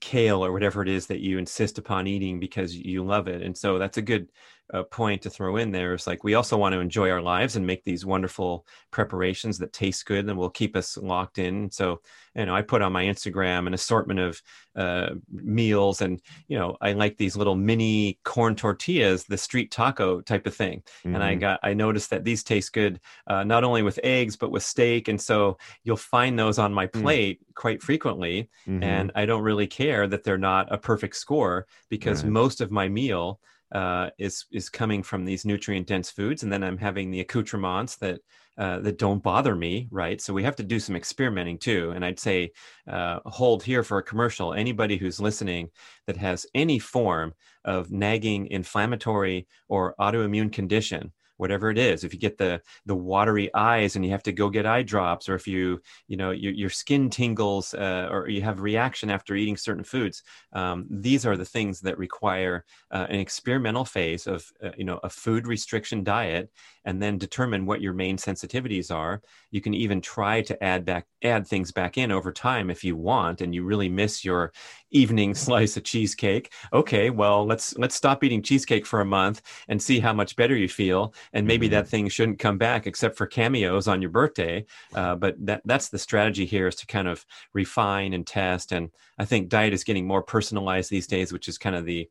kale or whatever it is that you insist upon eating because you love it. And so that's a good uh, point to throw in there. It's like we also want to enjoy our lives and make these wonderful preparations that taste good and will keep us locked in. So, you know, I put on my Instagram an assortment of uh, meals, and, you know, I like these little mini corn tortillas, the street taco type of thing. Mm-hmm. And I got, I noticed that these taste good, uh, not only with eggs, but with steak. And so you'll find those on my plate mm-hmm. quite frequently. Mm-hmm. And I don't really care that they're not a perfect score, because right. most of my meal uh, is, is coming from these nutrient dense foods. And then I'm having the accoutrements that, Uh, that don't bother me, right? So we have to do some experimenting too. And I'd say, uh, hold here for a commercial. Anybody who's listening that has any form of nagging inflammatory or autoimmune condition, whatever it is. If you get the the watery eyes and you have to go get eye drops, or if you you know your, your skin tingles uh, or you have reaction after eating certain foods, um, these are the things that require uh, an experimental phase of uh, you know a food restriction diet, and then determine what your main sensitivities are. You can even try to add back add things back in over time if you want, and you really miss your evening slice of cheesecake. Okay, well, let's let's stop eating cheesecake for a month and see how much better you feel. And maybe mm-hmm. that thing shouldn't come back except for cameos on your birthday. Uh, but that that's the strategy here, is to kind of refine and test. And I think diet is getting more personalized these days, which is kind of the,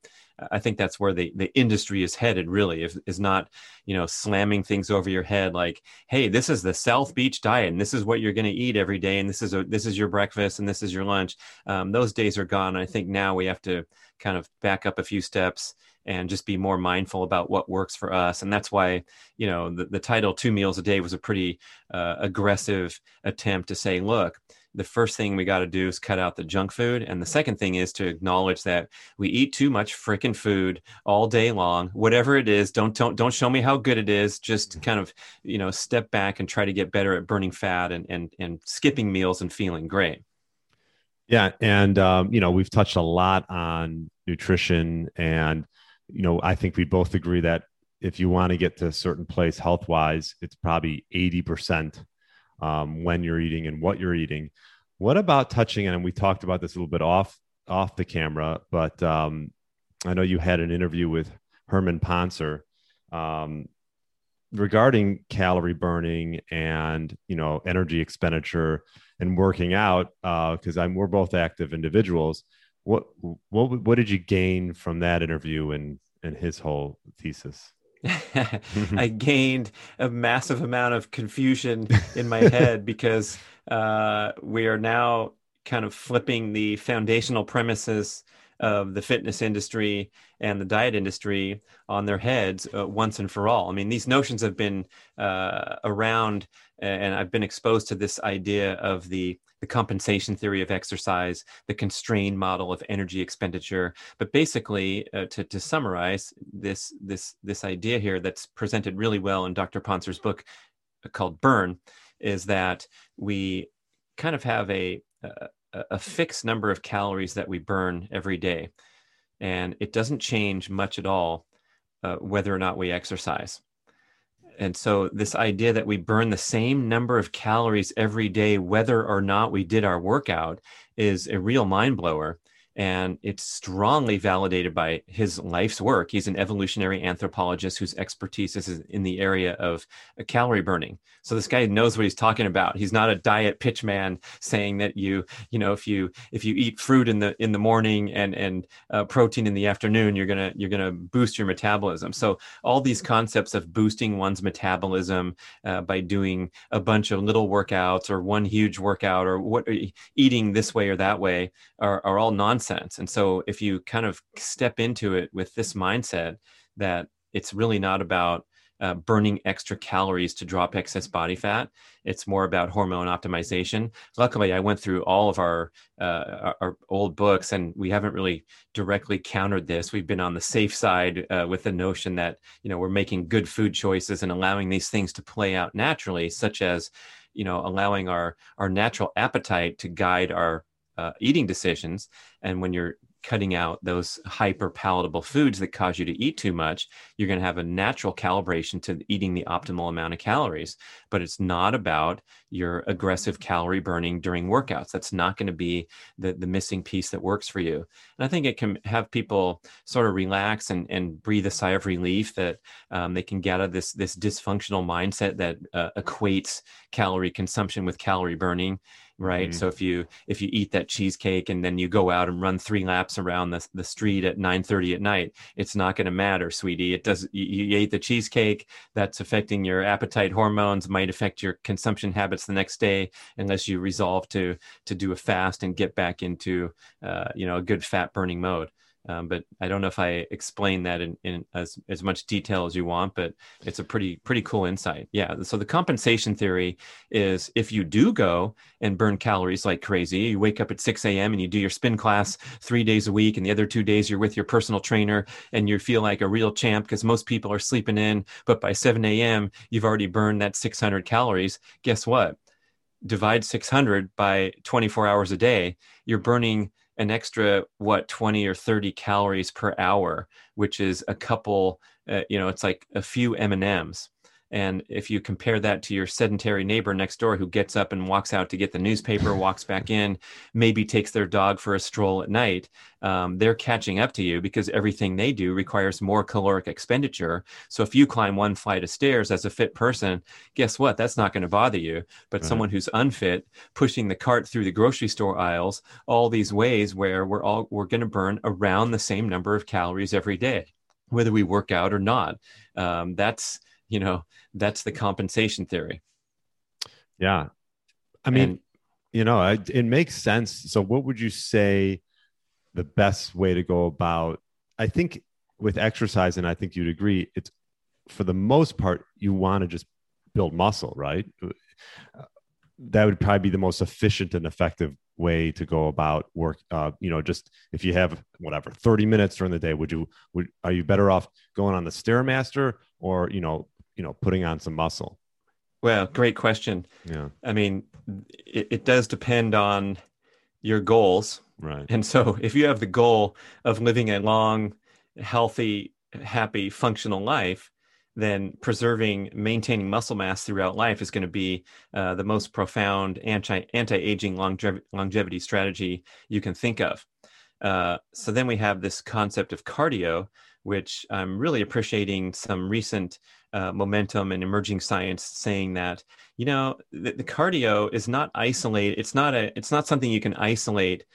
I think that's where the, the industry is headed, really, if, is not, you know, slamming things over your head like, hey, this is the South Beach diet and this is what you're going to eat every day. And this is a, this is your breakfast and this is your lunch. Um, those days are gone. And I think now we have to kind of back up a few steps and just be more mindful about what works for us. And that's why, you know, the, the title Two Meals a Day was a pretty uh, aggressive attempt to say, look, the first thing we got to do is cut out the junk food. And the second thing is to acknowledge that we eat too much frickin' food all day long, whatever it is. Don't, don't, don't show me how good it is. Just kind of, you know, step back and try to get better at burning fat and, and, and skipping meals and feeling great. Yeah. And, um, you know, we've touched a lot on nutrition, and, you know, I think we both agree that if you want to get to a certain place health-wise, it's probably eighty percent um, when you're eating and what you're eating. What about touching, and we talked about this a little bit off, off the camera, but um, I know you had an interview with Herman Pontzer um, regarding calorie burning and, you know, energy expenditure and working out, uh, because I'm, we're both active individuals. What, what, what did you gain from that interview and, and his whole thesis? I gained a massive amount of confusion in my head because uh, we are now kind of flipping the foundational premises of the fitness industry and the diet industry on their heads uh, once and for all. I mean, these notions have been uh, around, and I've been exposed to this idea of the the compensation theory of exercise, the constrained model of energy expenditure. But basically, uh, to, to summarize this, this, this idea here that's presented really well in Doctor Pontzer's book called Burn, is that we kind of have a, a, a fixed number of calories that we burn every day. And it doesn't change much at all, uh, whether or not we exercise. And so this idea that we burn the same number of calories every day, whether or not we did our workout, is a real mind blower. And it's strongly validated by his life's work. He's an evolutionary anthropologist whose expertise is in the area of calorie burning. So this guy knows what he's talking about. He's not a diet pitch man saying that you, you know, if you if you eat fruit in the in the morning and and uh, protein in the afternoon, you're gonna you're gonna boost your metabolism. So all these concepts of boosting one's metabolism uh, by doing a bunch of little workouts or one huge workout or what eating this way or that way are are all nonsense. Sense. And so if you kind of step into it with this mindset that it's really not about uh, burning extra calories to drop excess body fat, it's more about hormone optimization. Luckily, I went through all of our, uh, our old books, and we haven't really directly countered this. We've been on the safe side uh, with the notion that, you know, we're making good food choices and allowing these things to play out naturally, such as, you know, allowing our, our natural appetite to guide our Uh, eating decisions. And when you're cutting out those hyper palatable foods that cause you to eat too much, you're going to have a natural calibration to eating the optimal amount of calories. But it's not about your aggressive calorie burning during workouts. That's not going to be the, the missing piece that works for you. And I think it can have people sort of relax and, and breathe a sigh of relief that um, they can get out of this, this dysfunctional mindset that uh, equates calorie consumption with calorie burning. Right. Mm-hmm. So if you if you eat that cheesecake and then you go out and run three laps around the, the street at nine thirty at night, it's not going to matter, sweetie. It does. You, you ate the cheesecake. That's affecting your appetite hormones, might affect your consumption habits the next day, unless you resolve to to do a fast and get back into, uh, you know, a good fat burning mode. Um, but I don't know if I explained that in, in as, as much detail as you want, but it's a pretty, pretty cool insight. Yeah. So the compensation theory is if you do go and burn calories like crazy, you wake up at six a.m. and you do your spin class three days a week, and the other two days you're with your personal trainer and you feel like a real champ because most people are sleeping in, but by seven a.m. you've already burned that six hundred calories. Guess what? Divide six hundred by twenty-four hours a day. You're burning an extra, what, twenty or thirty calories per hour, which is a couple, uh, you know, it's like a few M and M's. And if you compare that to your sedentary neighbor next door who gets up and walks out to get the newspaper, walks back in, maybe takes their dog for a stroll at night, um, they're catching up to you because everything they do requires more caloric expenditure. So if you climb one flight of stairs as a fit person, guess what? That's not going to bother you. But right. Someone who's unfit, pushing the cart through the grocery store aisles, all these ways where we're all we're going to burn around the same number of calories every day, whether we work out or not. Um, that's You know, that's the compensation theory. Yeah. I mean, and, you know, I, it makes sense. So what would you say the best way to go about? I think with exercise, and I think you'd agree, it's for the most part, you want to just build muscle, right? That would probably be the most efficient and effective way to go about work. Uh, you know, just if you have whatever, thirty minutes during the day, would you, would, are you better off going on the Stairmaster or, you know, you know, putting on some muscle? Well, great question. Yeah. I mean, it, it does depend on your goals. Right. And so if you have the goal of living a long, healthy, happy, functional life, then preserving, maintaining muscle mass throughout life is going to be uh, the most profound anti, anti-aging longev- longevity strategy you can think of. Uh, so then we have this concept of cardio, which I'm really appreciating some recent uh, momentum and emerging science saying that, you know, the, the cardio is not isolated. It's not a, it's not something you can isolate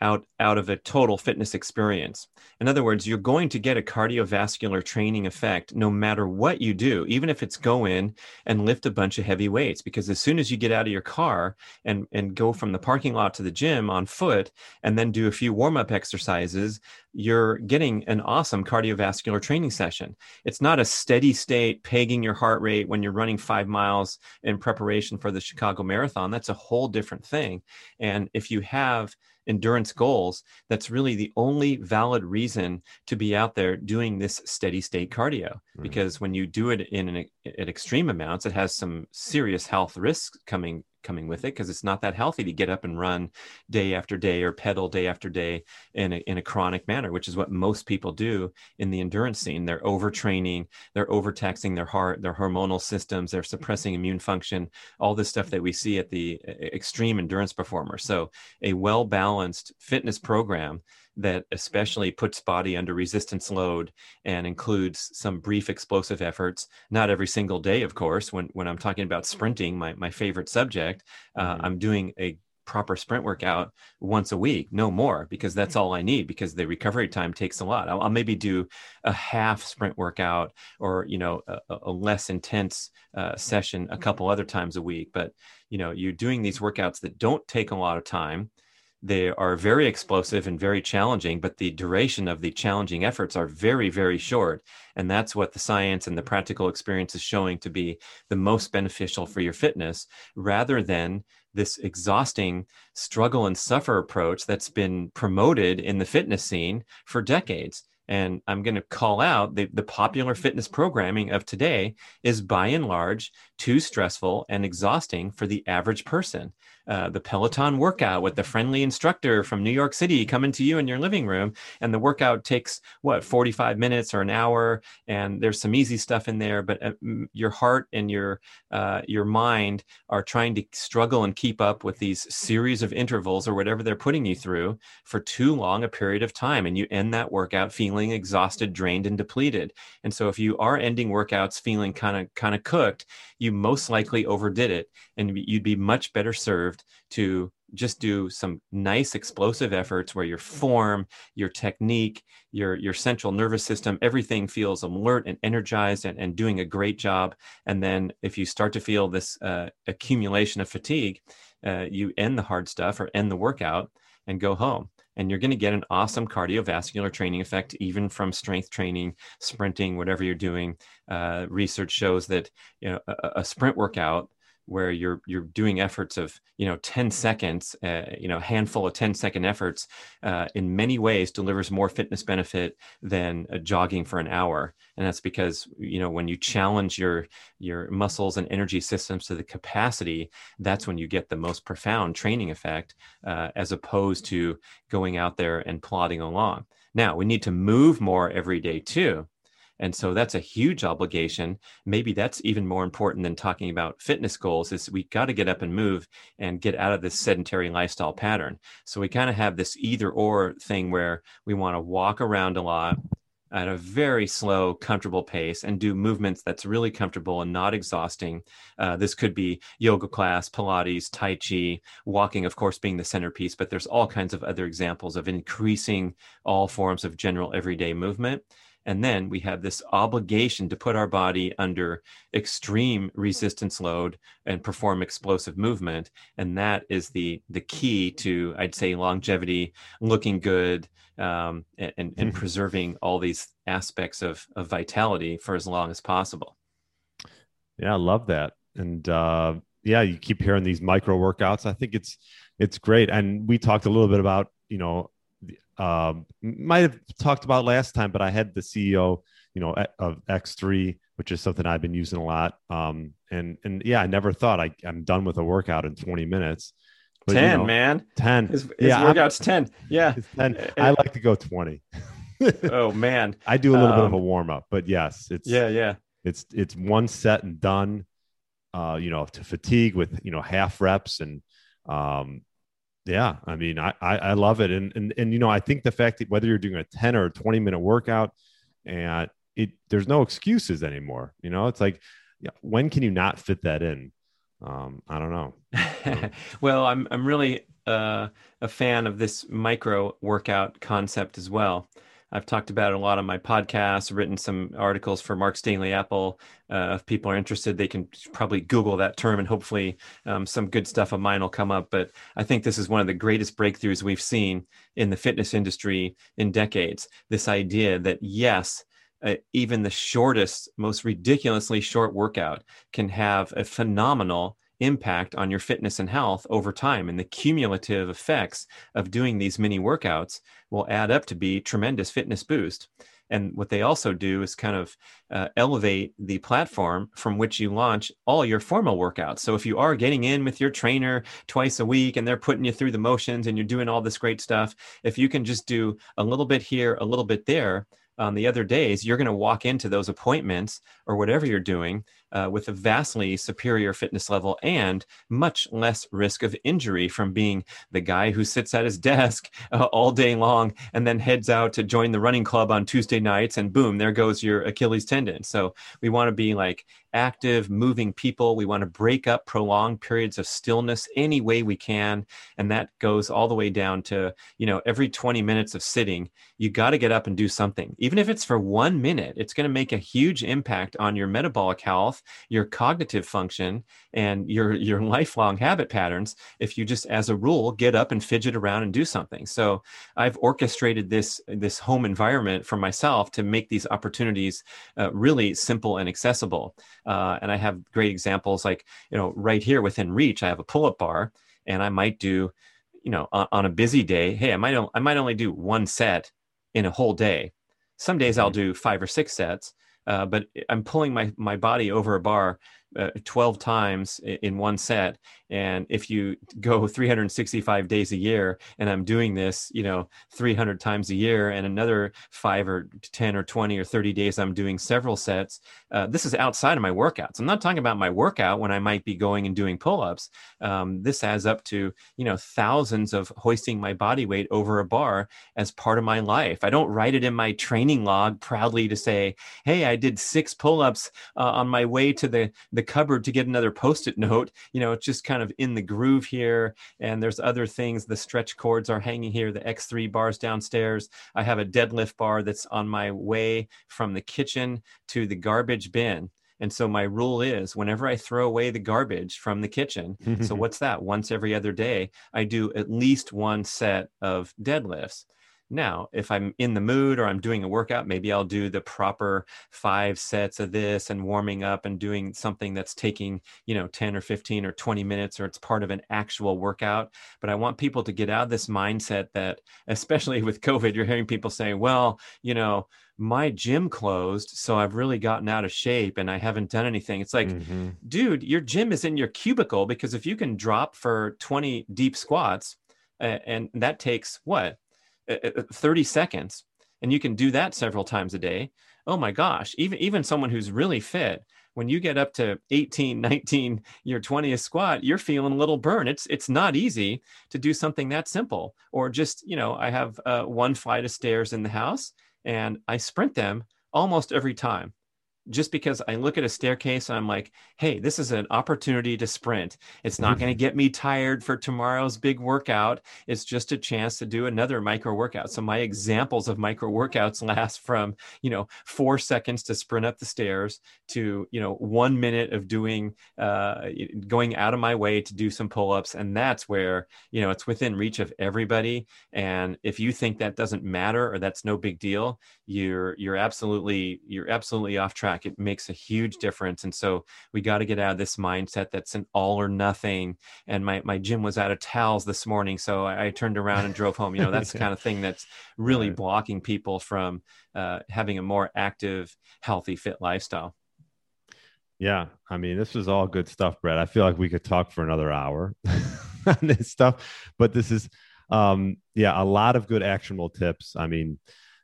out, out of a total fitness experience. In other words, you're going to get a cardiovascular training effect no matter what you do, even if it's go in and lift a bunch of heavy weights, because as soon as you get out of your car and, and go from the parking lot to the gym on foot and then do a few warm-up exercises, you're getting an awesome cardiovascular training session. It's not a steady state pegging your heart rate when you're running five miles in preparation for the Chicago Marathon. That's a whole different thing. And if you have endurance goals, that's really the only valid reason to be out there doing this steady state cardio, right? Because when you do it in an, at extreme amounts, it has some serious health risks coming coming with it, because it's not that healthy to get up and run day after day or pedal day after day in a, in a chronic manner, which is what most people do in the endurance scene. They're overtraining, they're overtaxing their heart, their hormonal systems, they're suppressing immune function, all this stuff that we see at the extreme endurance performer. So a well-balanced fitness program that especially puts body under resistance load and includes some brief explosive efforts, not every single day, of course. When when I'm talking about sprinting, my, my favorite subject, uh, mm-hmm. I'm doing a proper sprint workout once a week, no more, because that's all I need, because the recovery time takes a lot. I'll, I'll maybe do a half sprint workout or, you know, a, a less intense uh, session a couple other times a week. But, you know, you're doing these workouts that don't take a lot of time. They are very explosive and very challenging, but the duration of the challenging efforts are very, very short. And that's what the science and the practical experience is showing to be the most beneficial for your fitness, rather than this exhausting struggle and suffer approach that's been promoted in the fitness scene for decades. And I'm going to call out the, the popular fitness programming of today is by and large too stressful and exhausting for the average person. Uh, the Peloton workout with the friendly instructor from New York City coming to you in your living room, and the workout takes, what, forty-five minutes or an hour, and there's some easy stuff in there, but uh, your heart and your uh, your mind are trying to struggle and keep up with these series of intervals or whatever they're putting you through for too long a period of time, and you end that workout feeling exhausted, drained, and depleted. And so if you are ending workouts feeling kind of kind of cooked, you most likely overdid it, and you'd be much better served to just do some nice explosive efforts where your form, your technique, your, your central nervous system, everything feels alert and energized and, and doing a great job. And then if you start to feel this uh, accumulation of fatigue, uh, you end the hard stuff or end the workout and go home. and you're going to get an awesome cardiovascular training effect, even from strength training, sprinting, whatever you're doing. Uh, research shows that, you know, a, a sprint workout where you're you're doing efforts of, you know, ten seconds, uh, you know, handful of ten second efforts, uh, in many ways delivers more fitness benefit than uh, jogging for an hour. And that's because, you know, when you challenge your your muscles and energy systems to the capacity, that's when you get the most profound training effect, uh, as opposed to going out there and plodding along. Now, we need to move more every day too. And so that's a huge obligation. Maybe that's even more important than talking about fitness goals, is we got to get up and move and get out of this sedentary lifestyle pattern. So we kind of have this either or thing where we want to walk around a lot at a very slow, comfortable pace and do movements that's really comfortable and not exhausting. Uh, this could be yoga class, Pilates, Tai Chi, walking, of course, being the centerpiece, but there's all kinds of other examples of increasing all forms of general everyday movement. And then we have this obligation to put our body under extreme resistance load and perform explosive movement. And that is the the key to, I'd say, longevity, looking good, um, and, and mm-hmm. preserving all these aspects of, of vitality for as long as possible. Yeah, I love that. And uh, yeah, you keep hearing these micro workouts. I think it's it's great. And we talked a little bit about, you know, Um, might have talked about last time, but I had the C E O, you know, of X three, which is something I've been using a lot. Um, and and yeah, I never thought I, I'm done with a workout in twenty minutes. But, ten, you know, man, ten. His, his yeah, workout's I'm, ten. Yeah, it's ten. It, I like to go twenty. Oh man, I do a little um, bit of a warm up, but yes, it's yeah, yeah. It's it's one set and done. Uh, you know, to fatigue with, you know, half reps and um. Yeah. I mean, I, I, I love it. And, and, and, you know, I think the fact that whether you're doing a ten or a twenty minute workout, and it, there's no excuses anymore. You know, it's like, when can you not fit that in? Um, I don't know. Well, I'm, I'm really uh, a fan of this micro workout concept as well. I've talked about it a lot on my podcast, written some articles for Mark's Daily Apple. Uh, if people are interested, they can probably Google that term, and hopefully um, some good stuff of mine will come up. But I think this is one of the greatest breakthroughs we've seen in the fitness industry in decades. This idea that, yes, uh, even the shortest, most ridiculously short workout can have a phenomenal impact on your fitness and health over time. And the cumulative effects of doing these mini workouts will add up to be tremendous fitness boost. And what they also do is kind of uh, elevate the platform from which you launch all your formal workouts. So if you are getting in with your trainer twice a week and they're putting you through the motions and you're doing all this great stuff, if you can just do a little bit here, a little bit there, on the other days, you're going to walk into those appointments or whatever you're doing uh, with a vastly superior fitness level and much less risk of injury from being the guy who sits at his desk uh, all day long and then heads out to join the running club on Tuesday nights, and boom, there goes your Achilles tendon. So we want to be like active, moving people. We want to break up prolonged periods of stillness any way we can. And that goes all the way down to, you know, every twenty minutes of sitting, you got to get up and do something. Even if it's for one minute, it's going to make a huge impact on your metabolic health, your cognitive function, and your, your lifelong habit patterns. If you just, as a rule, get up and fidget around and do something. So I've orchestrated this, this home environment for myself to make these opportunities uh, really simple and accessible. Uh, and I have great examples, like, you know, right here within reach, I have a pull-up bar, and I might do, you know, on, on a busy day, hey, I might, I might only do one set in a whole day. Some days I'll do five or six sets, uh, but I'm pulling my, my body over a bar uh, twelve times in one set. And if you go three hundred sixty-five days a year, and I'm doing this, you know, three hundred times a year, and another five or ten or twenty or thirty days, I'm doing several sets. Uh, this is outside of my workouts. I'm not talking about my workout when I might be going and doing pull-ups. Um, this adds up to, you know, thousands of hoisting my body weight over a bar as part of my life. I don't write it in my training log proudly to say, hey, I did six pull-ups uh, on my way to the, the cupboard to get another Post-it note. You know, it's just kind of in the groove here. And there's other things. The stretch cords are hanging here. The X three bars downstairs. I have a deadlift bar that's on my way from the kitchen to the garbage bin. And so my rule is whenever I throw away the garbage from the kitchen, so what's that? Once every other day, I do at least one set of deadlifts. Now, if I'm in the mood or I'm doing a workout, maybe I'll do the proper five sets of this and warming up and doing something that's taking, you know, ten or fifteen or twenty minutes, or it's part of an actual workout. But I want people to get out of this mindset that, especially with COVID, you're hearing people say, well, you know, my gym closed, so I've really gotten out of shape and I haven't done anything. It's like, mm-hmm. dude, your gym is in your cubicle, because if you can drop for twenty deep squats uh, and that takes what? thirty seconds, and you can do that several times a day. Oh my gosh, even, even someone who's really fit, when you get up to eighteen, nineteen, your twentieth squat, you're feeling a little burn. It's, it's not easy to do something that simple. Or just, you know, I have uh, one flight of stairs in the house and I sprint them almost every time, just because I look at a staircase and I'm like, hey, this is an opportunity to sprint. It's not going to get me tired for tomorrow's big workout. It's just a chance to do another micro workout. So my examples of micro workouts last from, you know, four seconds to sprint up the stairs to, you know, one minute of doing, uh, going out of my way to do some pull-ups. And that's where, you know, it's within reach of everybody. And if you think that doesn't matter, or that's no big deal, you're, you're absolutely, you're absolutely off track. It makes a huge difference. And so we got to get out of this mindset that's an all or nothing. And my, my gym was out of towels this morning, so I, I turned around and drove home. You know, that's the kind of thing that's really right. blocking people from uh, having a more active, healthy, fit lifestyle. Yeah. I mean, this is all good stuff, Brad. I feel like we could talk for another hour on this stuff, but this is, um, yeah, a lot of good actionable tips. I mean,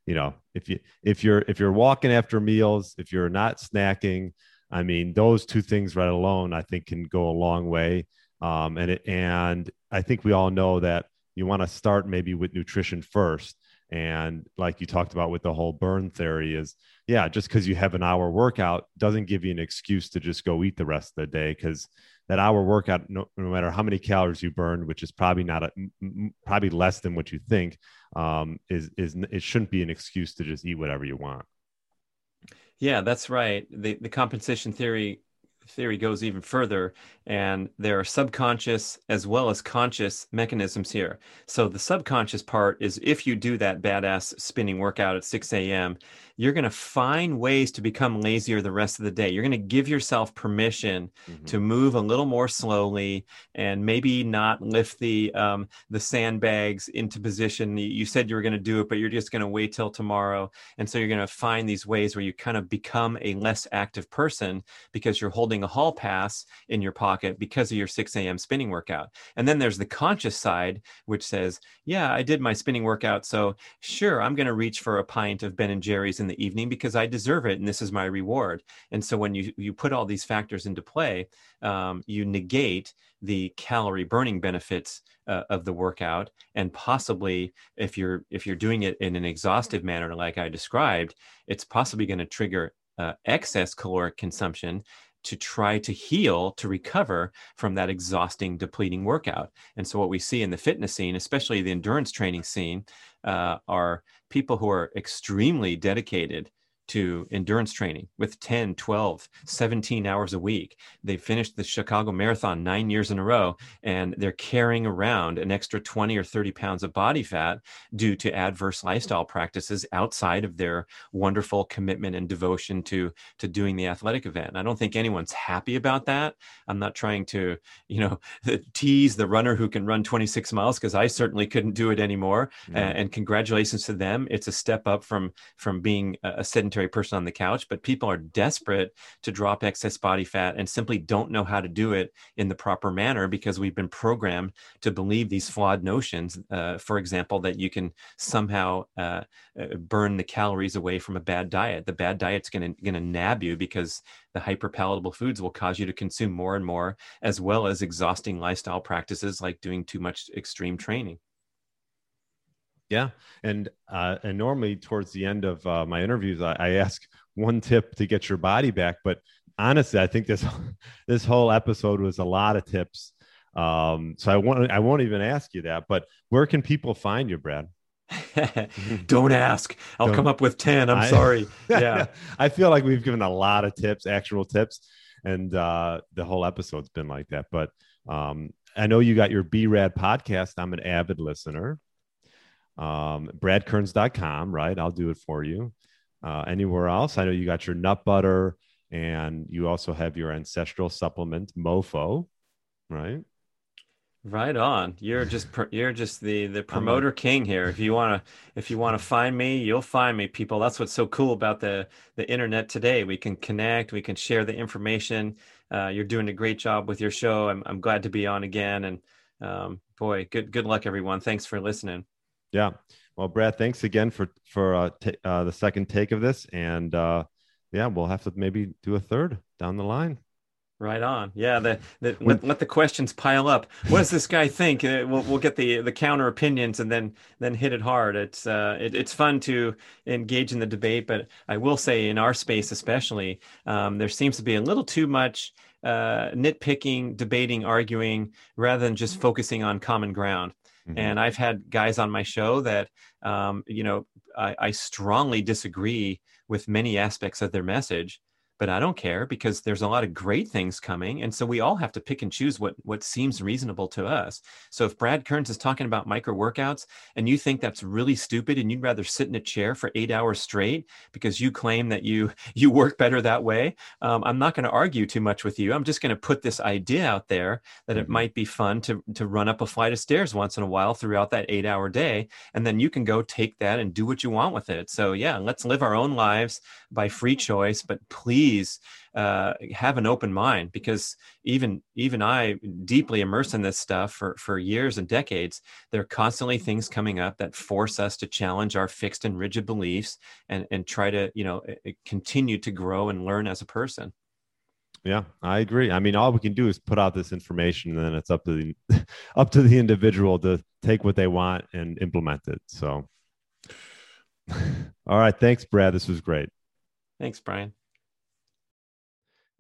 you know, if you, if you're, if you're walking after meals, if you're not snacking, I mean, those two things right alone, I think can go a long way. Um, and, it, and I think we all know that you want to start maybe with nutrition first. And like you talked about with the whole burn theory is, yeah, just because you have an hour workout doesn't give you an excuse to just go eat the rest of the day. Cause that hour workout, no, no matter how many calories you burn, which is probably not a, probably less than what you think, um, is, is it shouldn't be an excuse to just eat whatever you want. Yeah, that's right. The, the compensation theory theory goes even further, and there are subconscious as well as conscious mechanisms here. So the subconscious part is, if you do that badass spinning workout at six a.m., you're going to find ways to become lazier the rest of the day. You're going to give yourself permission mm-hmm. to move a little more slowly and maybe not lift the um, the sandbags into position. You said you were going to do it, but you're just going to wait till tomorrow. And so you're going to find these ways where you kind of become a less active person because you're holding a hall pass in your pocket because of your six a.m. spinning workout. And then there's the conscious side, which says, yeah, I did my spinning workout, so sure, I'm going to reach for a pint of Ben and Jerry's in the evening because I deserve it and this is my reward. And so when you, you put all these factors into play, um, you negate the calorie burning benefits uh, of the workout. And possibly if you're, if you're doing it in an exhaustive manner, like I described, it's possibly going to trigger uh, excess caloric consumption to try to heal, to recover from that exhausting, depleting workout. And so what we see in the fitness scene, especially the endurance training scene, uh, are people who are extremely dedicated to endurance training with ten, twelve, seventeen hours a week. They finished the Chicago Marathon nine years in a row, and they're carrying around an extra twenty or thirty pounds of body fat due to adverse lifestyle practices outside of their wonderful commitment and devotion to, to doing the athletic event. And I don't think anyone's happy about that. I'm not trying to, you know, tease the runner who can run twenty-six miles, because I certainly couldn't do it anymore. Mm-hmm. Uh, and congratulations to them. It's a step up from, from being a, a sedentary person on the couch, but people are desperate to drop excess body fat and simply don't know how to do it in the proper manner because we've been programmed to believe these flawed notions. Uh, for example, that you can somehow uh, burn the calories away from a bad diet. The bad diet's going to going to nab you because the hyperpalatable foods will cause you to consume more and more, as well as exhausting lifestyle practices like doing too much extreme training. Yeah. And, uh, and normally towards the end of uh, my interviews, I, I ask one tip to get your body back. But honestly, I think this, this whole episode was a lot of tips. Um, so I won't, I won't even ask you that, but where can people find you, Brad? Don't ask. I'll Don't. come up with ten. I'm I, sorry. Yeah. I feel like we've given a lot of tips, actual tips. And uh, the whole episode's been like that. But um, I know you got your B-Rad podcast. I'm an avid listener. Um, brad kearns dot com, right? I'll do it for you. Uh, anywhere else? I know you got your nut butter, and you also have your ancestral supplement, MoFo, right? Right on. You're just you're just the the promoter a, king here. If you want to if you want to find me, you'll find me, people. That's what's so cool about the the internet today. We can connect, we can share the information. Uh, you're doing a great job with your show. I'm I'm glad to be on again, and um, boy, good good luck everyone. Thanks for listening. Yeah. Well, Brad, thanks again for for uh, t- uh, the second take of this, and uh, yeah, we'll have to maybe do a third down the line. Right on. Yeah. The, the, when, let, let the questions pile up. What does this guy think? We'll, we'll get the, the counter opinions and then, then hit it hard. It's, uh, it, it's fun to engage in the debate, but I will say in our space, especially, um, there seems to be a little too much uh, nitpicking, debating, arguing, rather than just focusing on common ground. Mm-hmm. And I've had guys on my show that, um, you know, I, I strongly disagree with many aspects of their message. But I don't care, because there's a lot of great things coming. And so we all have to pick and choose what, what seems reasonable to us. So if Brad Kearns is talking about micro workouts and you think that's really stupid and you'd rather sit in a chair for eight hours straight because you claim that you, you work better that way, um, I'm not going to argue too much with you. I'm just going to put this idea out there that it might be fun to, to run up a flight of stairs once in a while throughout that eight hour day. And then you can go take that and do what you want with it. So yeah, let's live our own lives by free choice, but please, Uh, have an open mind, because even even I, deeply immersed in this stuff for, for years and decades, there are constantly things coming up that force us to challenge our fixed and rigid beliefs and, and try to, you know, continue to grow and learn as a person. Yeah, I agree. I mean, all we can do is put out this information, and then it's up to the up to the individual to take what they want and implement it. So, all right. Thanks, Brad. This was great. Thanks, Brian.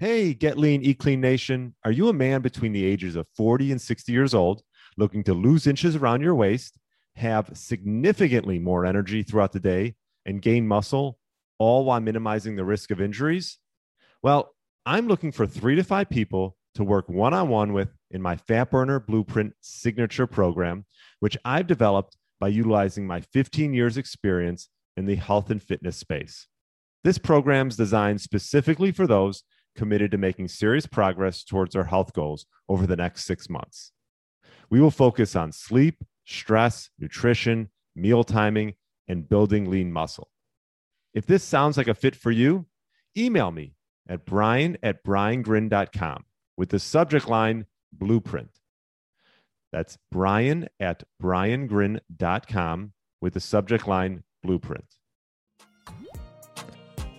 Hey, Get Lean, Eat Clean Nation. Are you a man between the ages of forty and sixty years old, looking to lose inches around your waist, have significantly more energy throughout the day, and gain muscle, all while minimizing the risk of injuries? Well, I'm looking for three to five people to work one-on-one with in my Fat Burner Blueprint Signature Program, which I've developed by utilizing my fifteen years experience in the health and fitness space. This program's designed specifically for those committed to making serious progress towards our health goals over the next six months. We will focus on sleep, stress, nutrition, meal timing, and building lean muscle. If this sounds like a fit for you, email me at brian at brian grinn dot com with the subject line Blueprint. That's brian at brian grinn dot com with the subject line Blueprint.